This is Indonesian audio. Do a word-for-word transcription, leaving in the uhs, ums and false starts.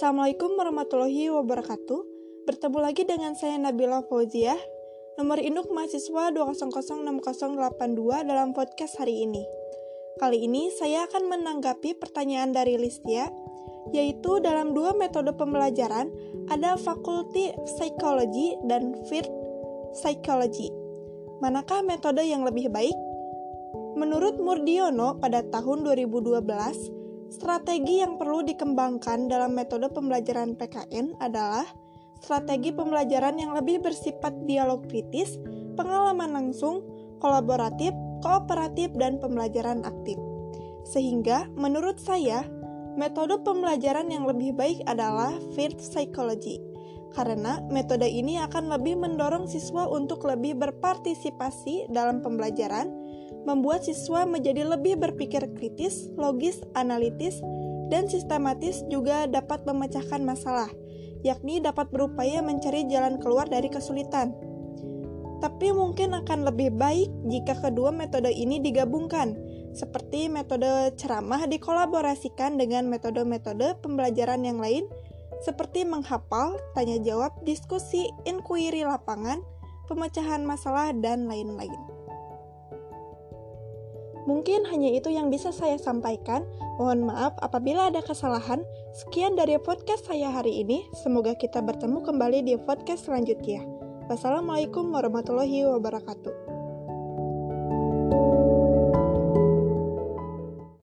Assalamualaikum warahmatullahi wabarakatuh. Bertemu lagi dengan saya Nabila Fauziah, nomor induk mahasiswa dua nol nol nol nol delapan dua dalam podcast hari ini. Kali ini saya akan menanggapi pertanyaan dari Listia, yaitu dalam dua metode pembelajaran ada Faculty Psychology dan Field Psychology. Manakah metode yang lebih baik? Menurut Murdiono pada tahun dua ribu dua belas, strategi yang perlu dikembangkan dalam metode pembelajaran P K N adalah strategi pembelajaran yang lebih bersifat dialog kritis, pengalaman langsung, kolaboratif, kooperatif, dan pembelajaran aktif. Sehingga, menurut saya, metode pembelajaran yang lebih baik adalah Field Psychology, karena metode ini akan lebih mendorong siswa untuk lebih berpartisipasi dalam pembelajaran, membuat siswa menjadi lebih berpikir kritis, logis, analitis, dan sistematis juga dapat memecahkan masalah, yakni dapat berupaya mencari jalan keluar dari kesulitan. Tapi mungkin akan lebih baik jika kedua metode ini digabungkan, seperti metode ceramah dikolaborasikan dengan metode-metode pembelajaran yang lain, seperti menghafal, tanya-jawab, diskusi, inkuiri lapangan, pemecahan masalah, dan lain-lain. Mungkin hanya itu yang bisa saya sampaikan. Mohon maaf apabila ada kesalahan. Sekian dari podcast saya hari ini. Semoga kita bertemu kembali di podcast selanjutnya. Wassalamualaikum warahmatullahi wabarakatuh.